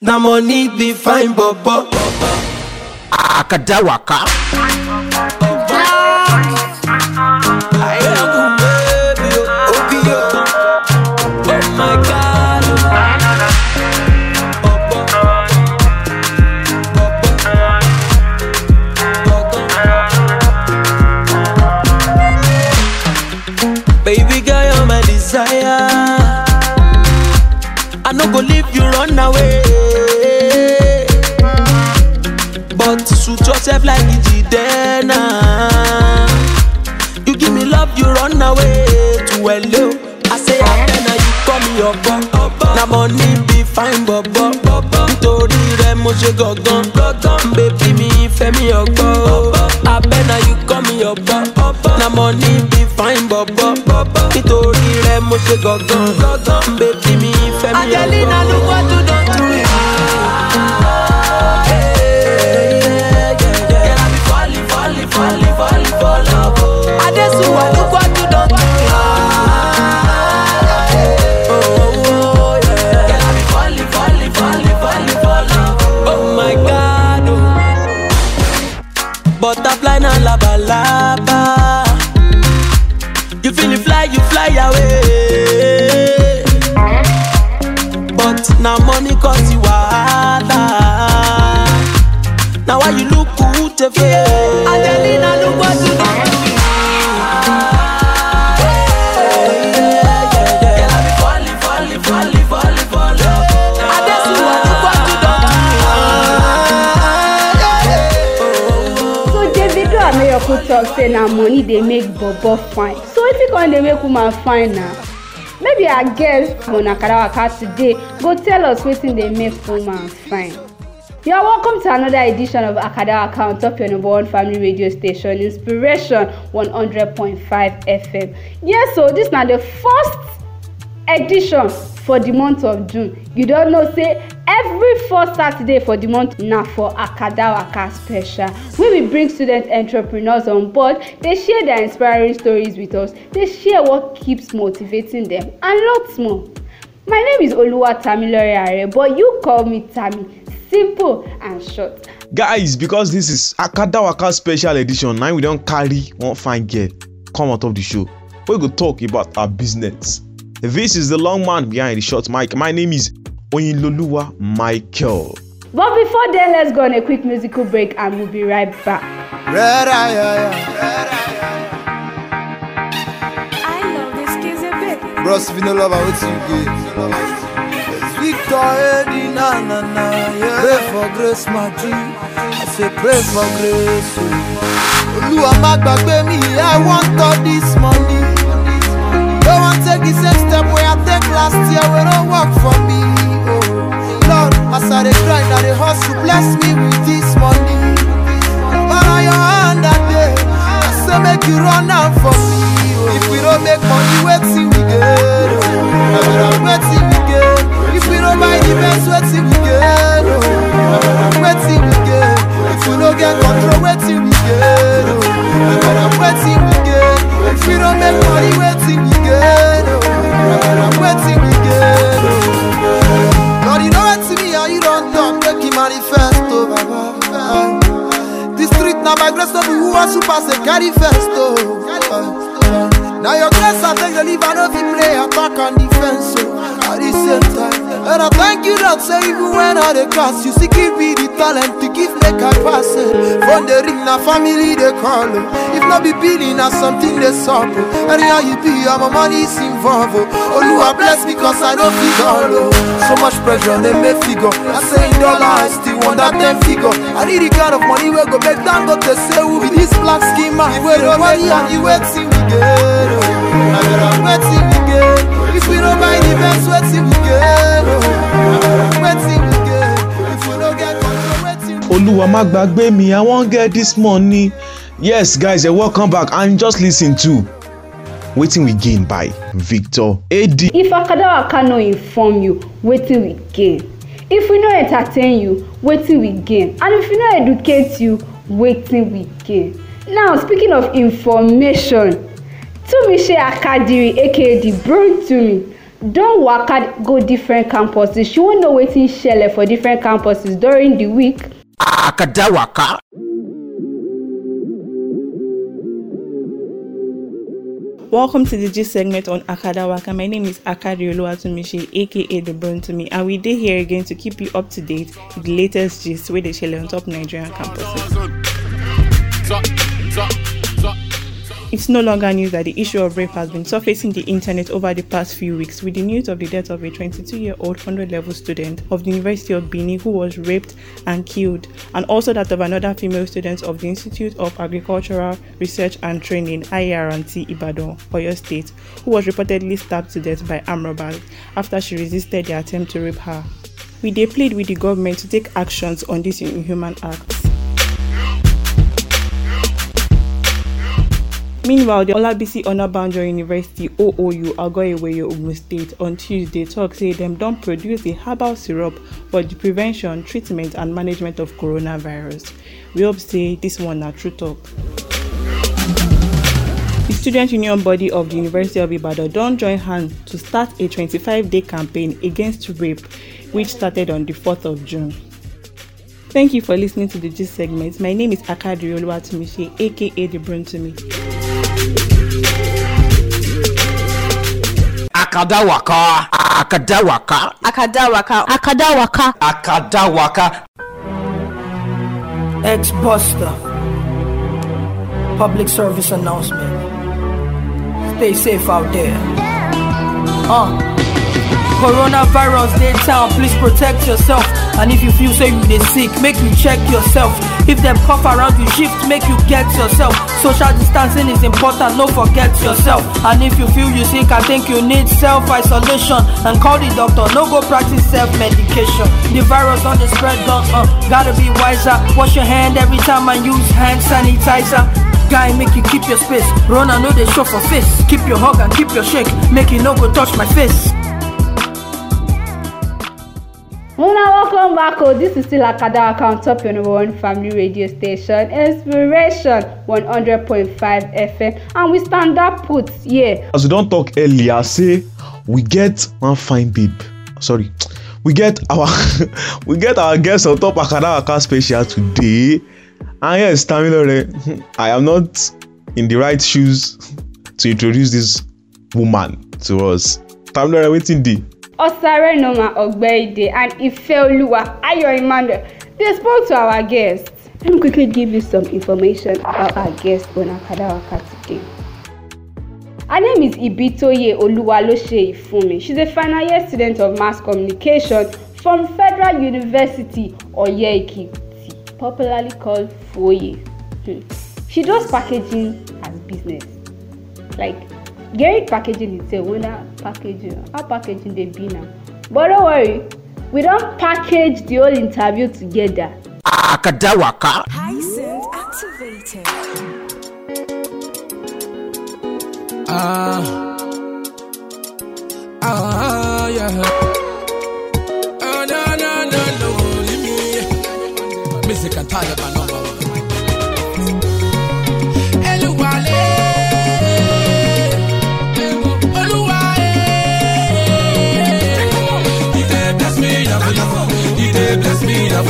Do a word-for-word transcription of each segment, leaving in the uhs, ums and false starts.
Na money be fine, bobo. Akadawaka. I love baby, oh, oh my God. Bobo, bobo, bobo. Baby girl, you're my desire. I no go leave you run away. But suit yourself like Ijidena. You give me love, you run away to hello. I say Abena, you call me your boy. Na money be fine, bobo. Nítorí rẹ̀ mo ṣe gangan. Baby mi fẹ́ mi ọgbọ́. Abena, you call me your boy. Na money be fine, bobo. Nítorí rẹ̀ mo ṣe gangan. Baby mi fẹ́ mi ọgbọ́. Angelina, look what you done to me. I just want to what you don't do. Oh yeah, girl, I be falling, falling, falling, falling for love. Oh my God, oh. Butterfly na laba laba. You feel it fly, you fly away. But now money cause you wahala. Now why you look beautiful? Angelina, look what you do. Talk say na money they make bobo fine. So if you can they make woman fine now, maybe I guess on Akadawaka today go tell us what they make woman fine. You are welcome to another edition of Akadawaka on top your number one family radio station, Inspiration one hundred point five F M. Yes, so this now the first edition for the month of June. You don't know say. Every first Saturday for the month na for Akadawaka special. We will bring student entrepreneurs on board. They share their inspiring stories with us. They share what keeps motivating them and lots more. My name is Oluwa Tamilore, but you call me Tammy. Simple and short. Guys, because this is Akadawaka special edition, now we don't carry one fine girl come out of the show. We go talk about our business. This is the long man behind the short mic. My name is Oyinloluwa Michael. But before then, let's go on a quick musical break and we'll be right back. Red eye, red eye. I love this kiss a bit. Bro, Spinall love how it's you get. Victor A D, na na na. Pray for grace, my G. I say pray for grace. Oluwa magbagbe mi, I want all this money. Don't want to take the same step where I take last year. It don't work for me. Oh Lord, as I grind, I hustle. Bless me with this money. All on your hand that day. I say make you run out for me. Oh. If we don't make money, wait till we get. Oh. I don't wait till we get. If we don't buy the best, wait till we get. Oh. I don't wait till we get. If we don't get control, wait till we get. Oh. I don't wait till we get. If we don't make money, wait till we get. Oh. I'm waiting again. Lord, you know what to me, and you don't talk, make it manifesto. This street now by grace, not be who wants to pass a manifesto. Now your grace, I take the leave, I know if you play attack and defense. So at the same time, and I thank you, Lord, say even when all the cost, you see, give me the talent to give like I pass it. From the ring, now family they call. If not be billing, now something they suffer. And how you be, all my money is involved. Oh, you are blessed because I don't figure. So much pressure on them, they figure. I say in dollar, I still want that them figure. I need the kind of money where go back down, but they say with this black schema. You wait over here and you wait till we get. I better wait till we get. If we don't buy the best, wait till we get. I better wait till we get. If we don't get control, wait till we get. Oluwa magbagbe mi, I won't get this money. Yes, guys, you're welcome back and just listen to Waiting We Gain by Victor A D. If Akadawaka cannot inform you, waiting we gain. If we not entertain you, waiting we gain. And if we not educate you, waiting we gain. Now, speaking of information, Tumishe Akadiri, aka the Brown Tumi, don waka go different campuses. She won't know wetin shele for different campuses during the week. Akadawaka. Welcome to the Gist segment on Akadawaka. My name is Akadiolu Atumishi, aka The Burn to Me, and we dey here again to keep you up to date with the latest gist wey dey shele on top Nigerian campuses. It's no longer news that the issue of rape has been surfacing the internet over the past few weeks, with the news of the death of a twenty-two-year-old one hundred level student of the University of Benin who was raped and killed, and also that of another female student of the Institute of Agricultural Research and Training, I A R T Ibadan, Oyo State, who was reportedly stabbed to death by armed robbers after she resisted their attempt to rape her. We dey plead with the government to take actions on this inhuman act. Meanwhile, the Olabisi Onabanjo University O O U Ago-Iweyi Ogun State on Tuesday talk say them don produce a herbal syrup for the prevention, treatment and management of coronavirus. We hope say this one na true talk. The student union body of the University of Ibadan don join hands to start a twenty-five day campaign against rape, which started on the fourth of June. Thank you for listening to the Gist segment. My name is Akadiolu Atumishi, aka The Burn to Me. Akadawaka, Akadawaka, Akadawaka, Akadawaka, Akadawaka. Ex-Buster. Public service announcement. Stay safe out there. Uh. Coronavirus, dey town, please protect yourself. And if you feel so you dey sick, make you check yourself. If dem cough around you, shift, make you get yourself. Social distancing is important, no forget yourself. And if you feel you sick, I think you need self-isolation. And call the doctor, no go practice self-medication. The virus on the spread, don't uh, gotta be wiser. Wash your hand every time and use hand sanitizer. Guy, make you keep your space. Run and no dey show for face. Keep your hug and keep your shake. Make you no go touch my face. Muna, welcome back. Oh, this is still Akadawaka on top your number one family radio station, Inspiration one hundred point five F M, and we stand up put yeah. As we don talk earlier, say we get one fine babe. Sorry, we get our we get our guest on top Akadawaka special today. And yes, Tamilore, I am not in the right shoes to introduce this woman to us. Tamilore, wetin dey? Osare Noma Ogbeide and Ifeoluwa Ayo Emmanuel, they spoke to our guest. Let me quickly give you some information about our guest on Akadawaka today. Her name is Ibitoye Oluwalose Ifumi. She's a final year student of mass communication from Federal University Oye-Ekiti, popularly called Foye. Hmm. She does packaging as business. Like, Getting packaging is a wonder packaging. How packaging they be now? But don't worry, we don't package the whole interview together. Akadawaka. Hyacinth activated. Ah. Uh, ah, uh, yeah. Oh, no, no, no, no. Leave me. Music and Taliban number one. Hello, Wale. I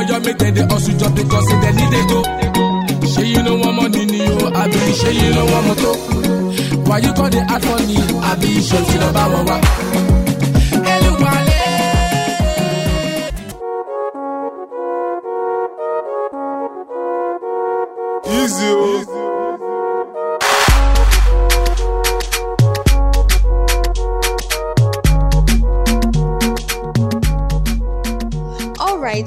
for your mate, they also drop the cost and they need to go. Say you know one money, I be say you know one motor. Why you call the ad for me? I be sure you know about one. Hello, Wale. Easy, easy.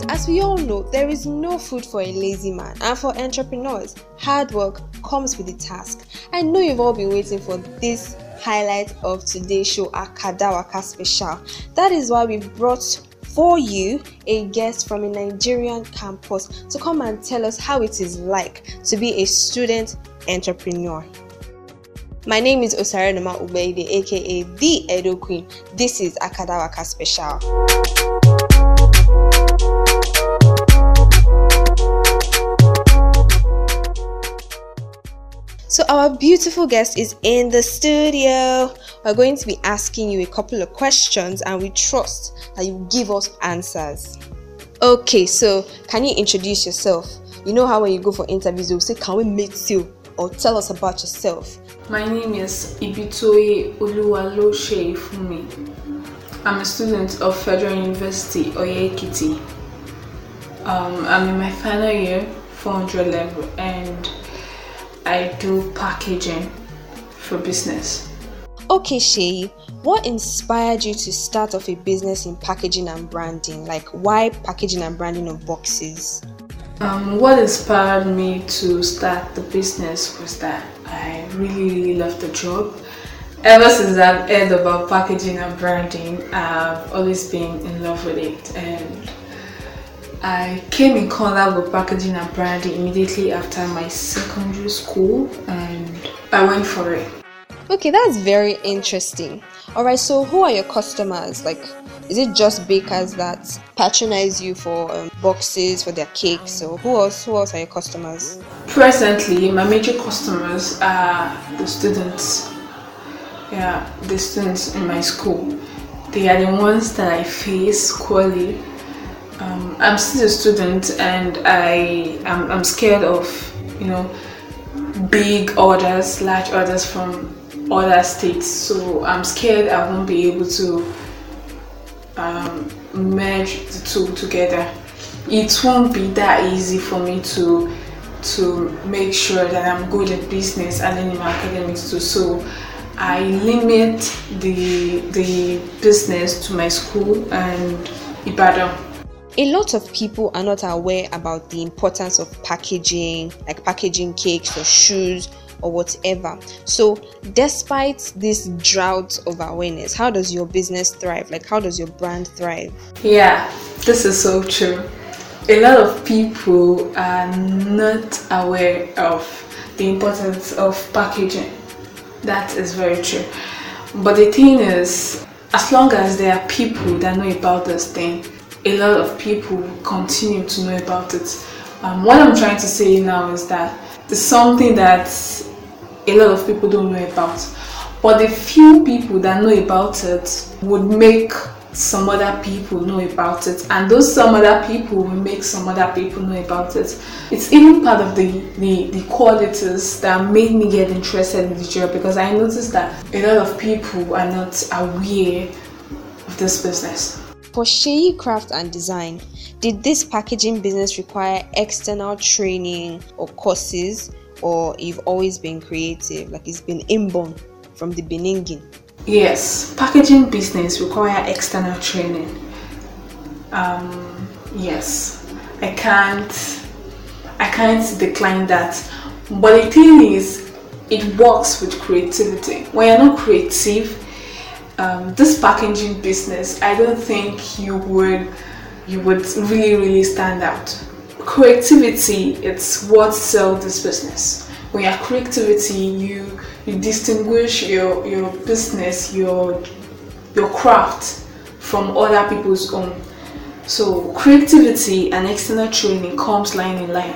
As we all know, there is no food for a lazy man, and for entrepreneurs, hard work comes with the task. I know you've all been waiting for this highlight of today's show, Akadawaka Special. That is why we've brought for you a guest from a Nigerian campus to come and tell us how it is like to be a student entrepreneur. My name is Osarenoma Ubeyde, aka The Edo Queen. This is Akadawaka Special. So our beautiful guest is in the studio. We're going to be asking you a couple of questions and we trust that you give us answers. Okay, so can you introduce yourself? You know how when you go for interviews, they'll say, can we meet you? Or tell us about yourself. My name is Ibitoye Oluwalose Ifumi. I'm a student of Federal University Oye-Ekiti. Um, I'm in my final year, four hundred level, and I do packaging for business. Okay, Sheyi, what inspired you to start off a business in packaging and branding? Like, why packaging and branding of boxes? Um, what inspired me to start the business was that I really, really loved the job. Ever since I've heard about packaging and branding, I've always been in love with it. And I came in contact with packaging and branding immediately after my secondary school, and I went for it. Okay, that's very interesting. Alright, so who are your customers? Like, is it just bakers that patronize you for um, boxes, for their cakes? So who else, who else are your customers? Presently, my major customers are the students. Yeah, the students in my school. They are the ones that I face quarterly. Um, I'm still a student and I, I'm, I'm scared of, you know, big orders, large orders from other states. So I'm scared I won't be able to um, merge the two together. It won't be that easy for me to to make sure that I'm good at business and in my academics too. So I limit the the business to my school and Ibadan. A lot of people are not aware about the importance of packaging, like packaging cakes or shoes or whatever. So despite this drought of awareness, how does your business thrive? Like, how does your brand thrive? Yeah, this is so true. A lot of people are not aware of the importance of packaging. That is very true. But the thing is, as long as there are people that know about this thing, a lot of people continue to know about it. Um, what I'm trying to say now is that it's something that a lot of people don't know about. But the few people that know about it would make some other people know about it. And those some other people will make some other people know about it. It's even part of the, the, the qualities that made me get interested in the job, because I noticed that a lot of people are not aware of this business. For Sheyi Craft and Design, did this packaging business require external training or courses, or you've always been creative, like it's been inborn from the Beningin? Yes, packaging business require external training. Um, yes, I can't, I can't decline that. But the thing is, it works with creativity. When you're not creative, Um, this packaging business, I don't think you would you would really really stand out. Creativity, it's what sells this business. When you have creativity, you you distinguish your your business, your your craft from other people's own. So creativity and external training comes line in line.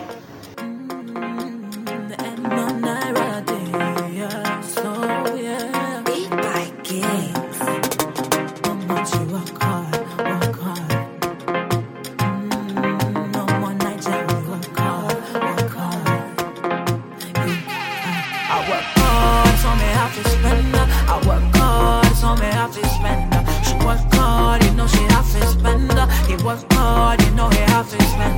some may have to spend. I work hard, some may have to spend. She work hard, you know she have to spend. He work hard, you know he have to spend.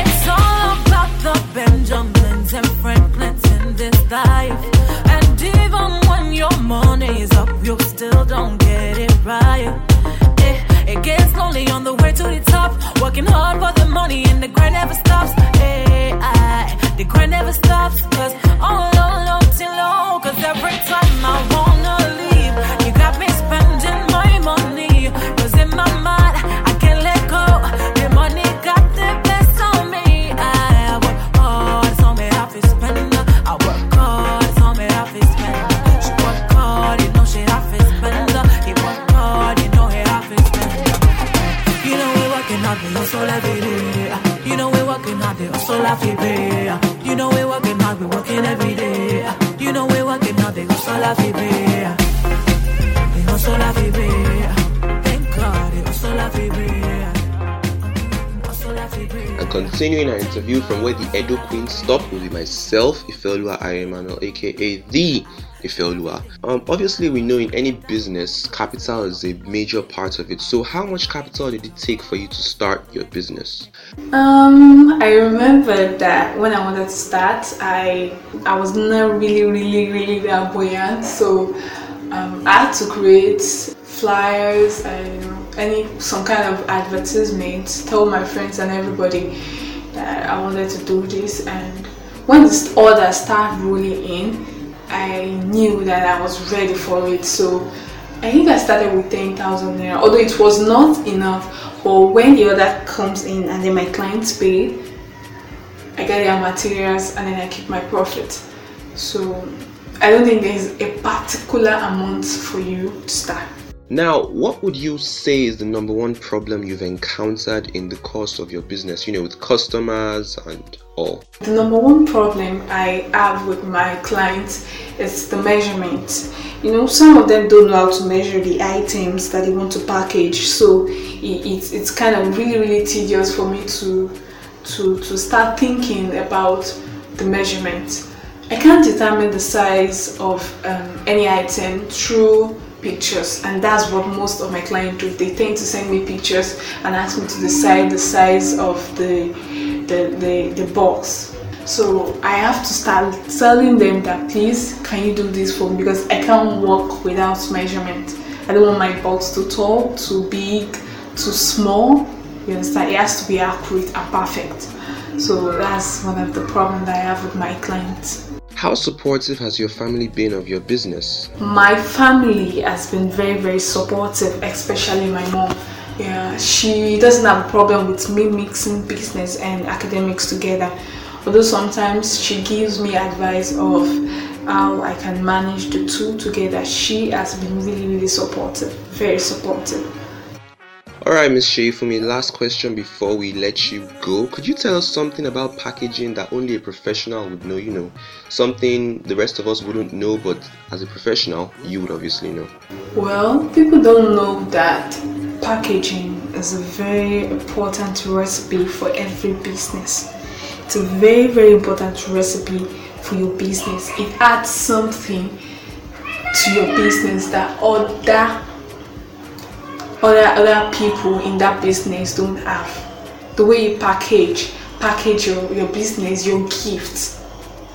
It's all about the Benjamins and Franklins in this life. And even when your money's up, you still don't get it right. It gets lonely on the way to the top. Working hard for the money and the grind never stops. Hey, I, the grind never stops. Cause all alone, low till low. Cause every time I wanna leave, you got me spending my money. Cause in my mind, I can't let go. The money got the best on me. I work hard, it's on me half is spend. I work hard, it's on me half is spend. She work hard, you know she half is spend. He work hard, you know he half is spend. You know we're working hard, we hustle every day. You know we're working hard, we hustle every day. You know we're working hard, we're working every day. You know we're working hard, they hustle every day. They hustle every day. Thank God, they hustle every day. And continuing our interview from where the Edo Queen stopped will be myself, Ifeoluwa Arimanal, aka the Ifeoluwa. Um, obviously, we know in any business, capital is a major part of it. So, how much capital did it take for you to start your business? Um, I remember that when I wanted to start, I I was not really, really, really that buoyant. So, um, I had to create flyers and any some kind of advertisements. Tell my friends and everybody that I wanted to do this. And when this order started rolling in, I knew that I was ready for it, so I think I started with ten thousand naira. Although it was not enough, but when the order comes in and then my clients pay, I get their materials and then I keep my profit. So I don't think there's a particular amount for you to start. Now, what would you say is the number one problem you've encountered in the course of your business, you know, with customers and all? The number one problem I have with my clients is the measurement. You know, some of them don't know how to measure the items that they want to package, so it, it, it's kind of really, really tedious for me to, to, to start thinking about the measurement. I can't determine the size of um, any item through pictures, and that's what most of my clients do. They tend to send me pictures and ask me to decide the size of the the, the, the box. So I have to start telling them that, please, can you do this for me? Because I can't work without measurement. I don't want my box too tall, too big, too small. You understand? It has to be accurate and perfect. So that's one of the problems that I have with my clients. How supportive has your family been of your business? My family has been very, very supportive, especially my mom. Yeah, she doesn't have a problem with me mixing business and academics together. Although sometimes she gives me advice of how I can manage the two together, she has been really, really supportive, very supportive. Alright, Miz Sheifumi, last question before we let you go. Could you tell us something about packaging that only a professional would know, you know? Something the rest of us wouldn't know, but as a professional, you would obviously know. Well, people don't know that packaging is a very important recipe for every business. It's a very, very important recipe for your business. It adds something to your business that other Other, other people in that business don't have. The way you package, package your, your business, your gifts,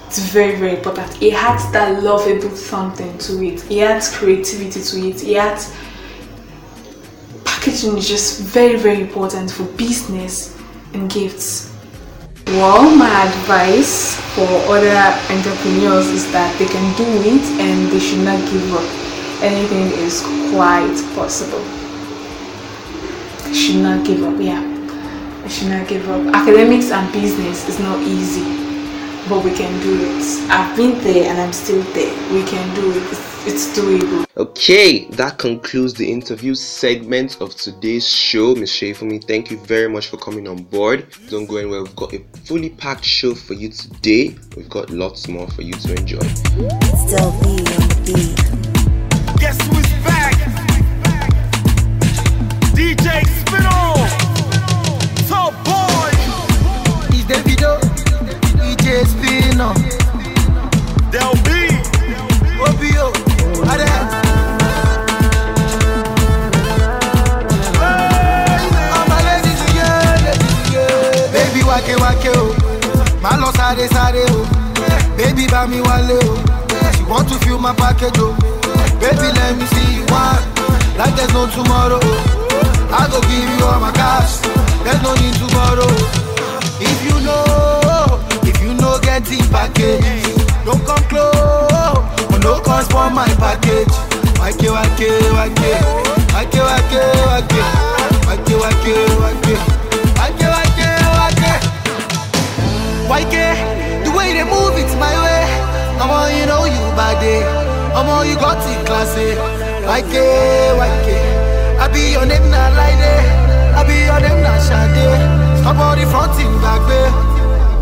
it's very, very important. It adds that lovable something to it. It adds creativity to it. It adds... Packaging is just very, very important for business and gifts. Well, my advice for other entrepreneurs is that they can do it and they should not give up. Anything is quite possible. I should not give up, yeah. I should not give up. Academics and business is not easy, but we can do it. I've been there and I'm still there. We can do it. It's doable. Okay, that concludes the interview segment of today's show. Miz Sheifumi, thank you very much for coming on board. Don't go anywhere. We've got a fully packed show for you today. We've got lots more for you to enjoy. Still Guess who's back? D J Spinall, Top Boy. It's the video, D J Spinall. They'll be, they'll be. wale oh. She want to feel my package oh. Baby let me see you one, like there's no tomorrow oh. I go give you all my cash, there's no need to borrow. If you know, if you know get the package, don't come close, no cost for my package. Wake wake wake, wake wake wake, wake wake wake, wake wake wake. The way they move it's my way. I want you know you by day. I want you got it classy. Wake wake, I be your name na lie day. I be your name na shade. Stop all the fronting back there.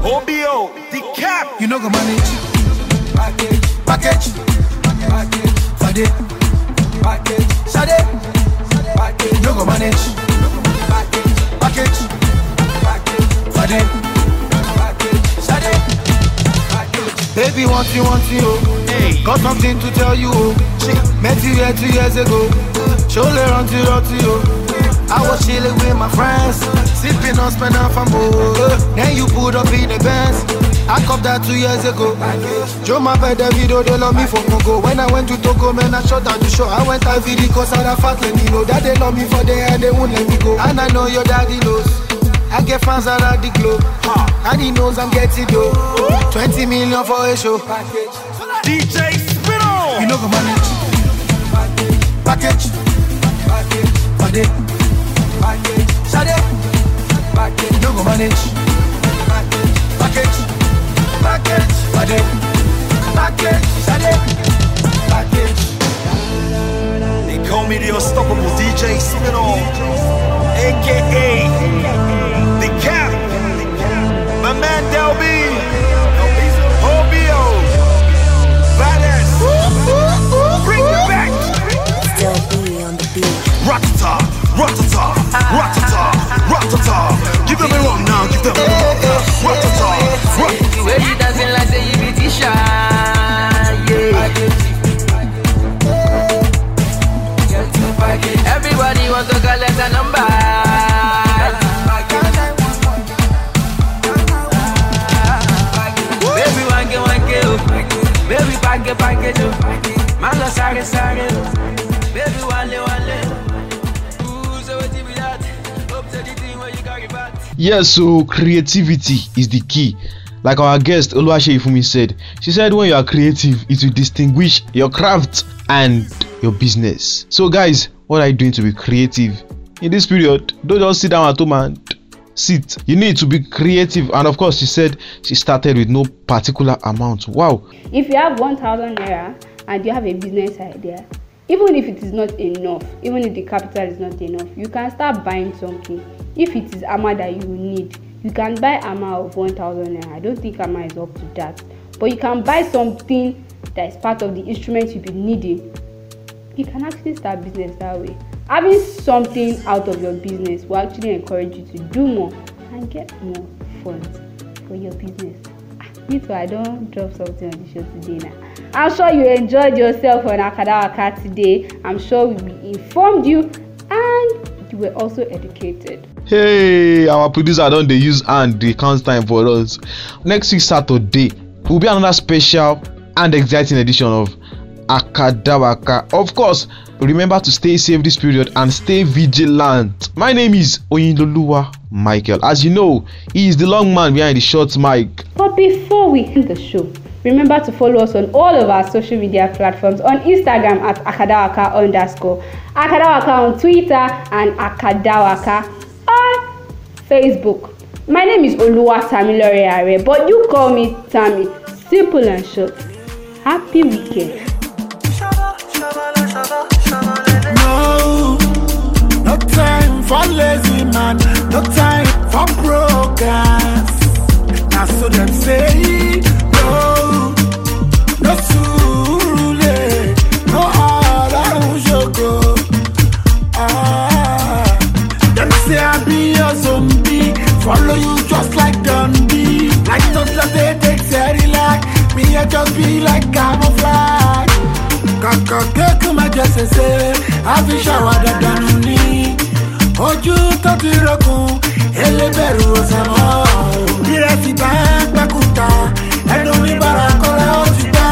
O B O, the cap. You know go manage. Package, package, package, package, package, package, package. You know go manage. Package, package, package, package. Baby, want you, want you, oh. Hey. Got something to tell you, oh. Met you here two years ago. Shoulder on to you, oh. I was chilling with my friends, sipping on spend off and more. Then you pulled up in the Benz. I copped that two years ago. Joe, my bad, video, they love me for Congo. When I went to Togo, man, I shot down the show. I went to V D cause I fat let me know that they love me for the head, they won't let me go. And I know your daddy knows. I get fans around the globe, huh. And he knows I'm getting dough. twenty million for a show. Package. D J Spinall. You know go manage. Package. Package. Package. Package. Shade. Package. You know go manage. Package. Package. Package. Package. Package. Shade. Package. They call me the unstoppable D J Spinall, A K A the cap, my man Del B, O B O, Badass, bring it back. Del B on the beat. Rock-a-ta, rock-a-ta, rock-a-ta, rock-a-ta. Give them a run now, give them a run now. Rock-a-ta, rock-a-ta. When you dancing like say you be Tisha, yeah. Everybody wants to collect a number. Baby, sorry, sorry. Baby, wale, wale. Yes, so creativity is the key. Like our guest Oluwase Ifumi said, she said when you are creative, it will distinguish your craft and your business. So guys, what are you doing to be creative in this period? Don't just sit down at home and sit. You need to be creative. And of course, she said she started with no particular amount. Wow. If you have one thousand naira and you have a business idea, even if it is not enough, even if the capital is not enough, you can start buying something. If it is ama that you need, you can buy ama of one thousand naira. I don't think ama is up to that, but you can buy something that is part of the instruments you'll be needing. You can actually start business that way. Having something out of your business will actually encourage you to do more and get more funds for your business. Me too, I don't drop something on the show today now. I'm sure you enjoyed yourself on Akadawaka today. I'm sure we informed you and you were also educated. Hey, our producer don't they use and they count time for us. Next week Saturday will be another special and exciting edition of Akadawaka. Of course, remember to stay safe this period and stay vigilant. My name is Oyinloluwa Michael. As you know, he is the long man behind the short mic. But before we end the show, remember to follow us on all of our social media platforms. On Instagram at Akadawaka underscore, Akadawaka on Twitter, and Akadawaka on Facebook. My name is Oluwa Tamilore Are, but you call me Tammy. Simple and short. Happy weekend. No, no time for lazy man, no time for broke ass. Now so them say, no, no surule, no all you go. Ah, them say I be a zombie, follow you just like Dundee. Like don't let they take their like me, I just be like camouflage. Kakakeke majasese, afisha wadadanuni. Oju tatiroku, eleberu osamo. Mirasita, bakuta, edomi barakola osita.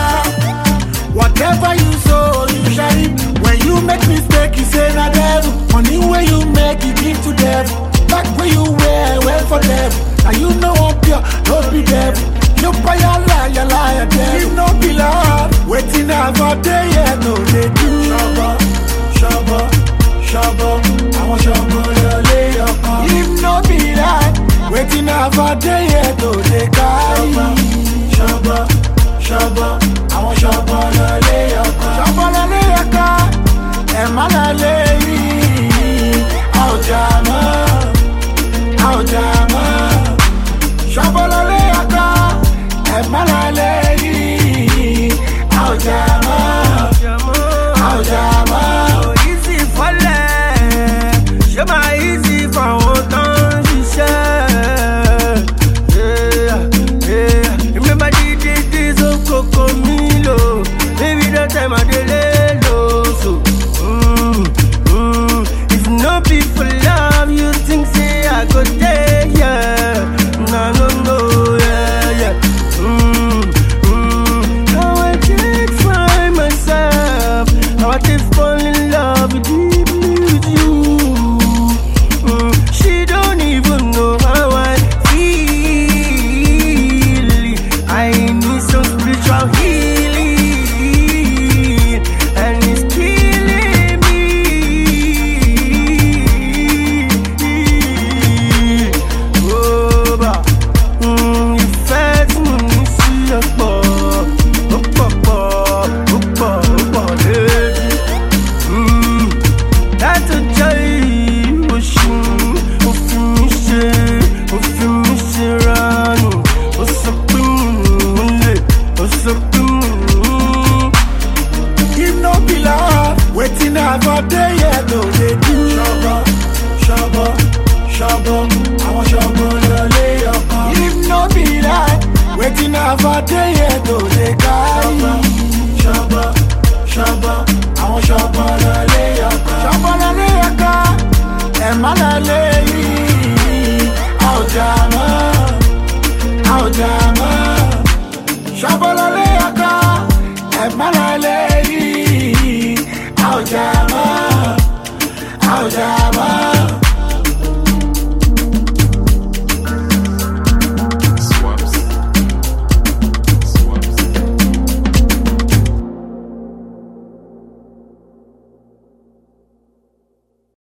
Out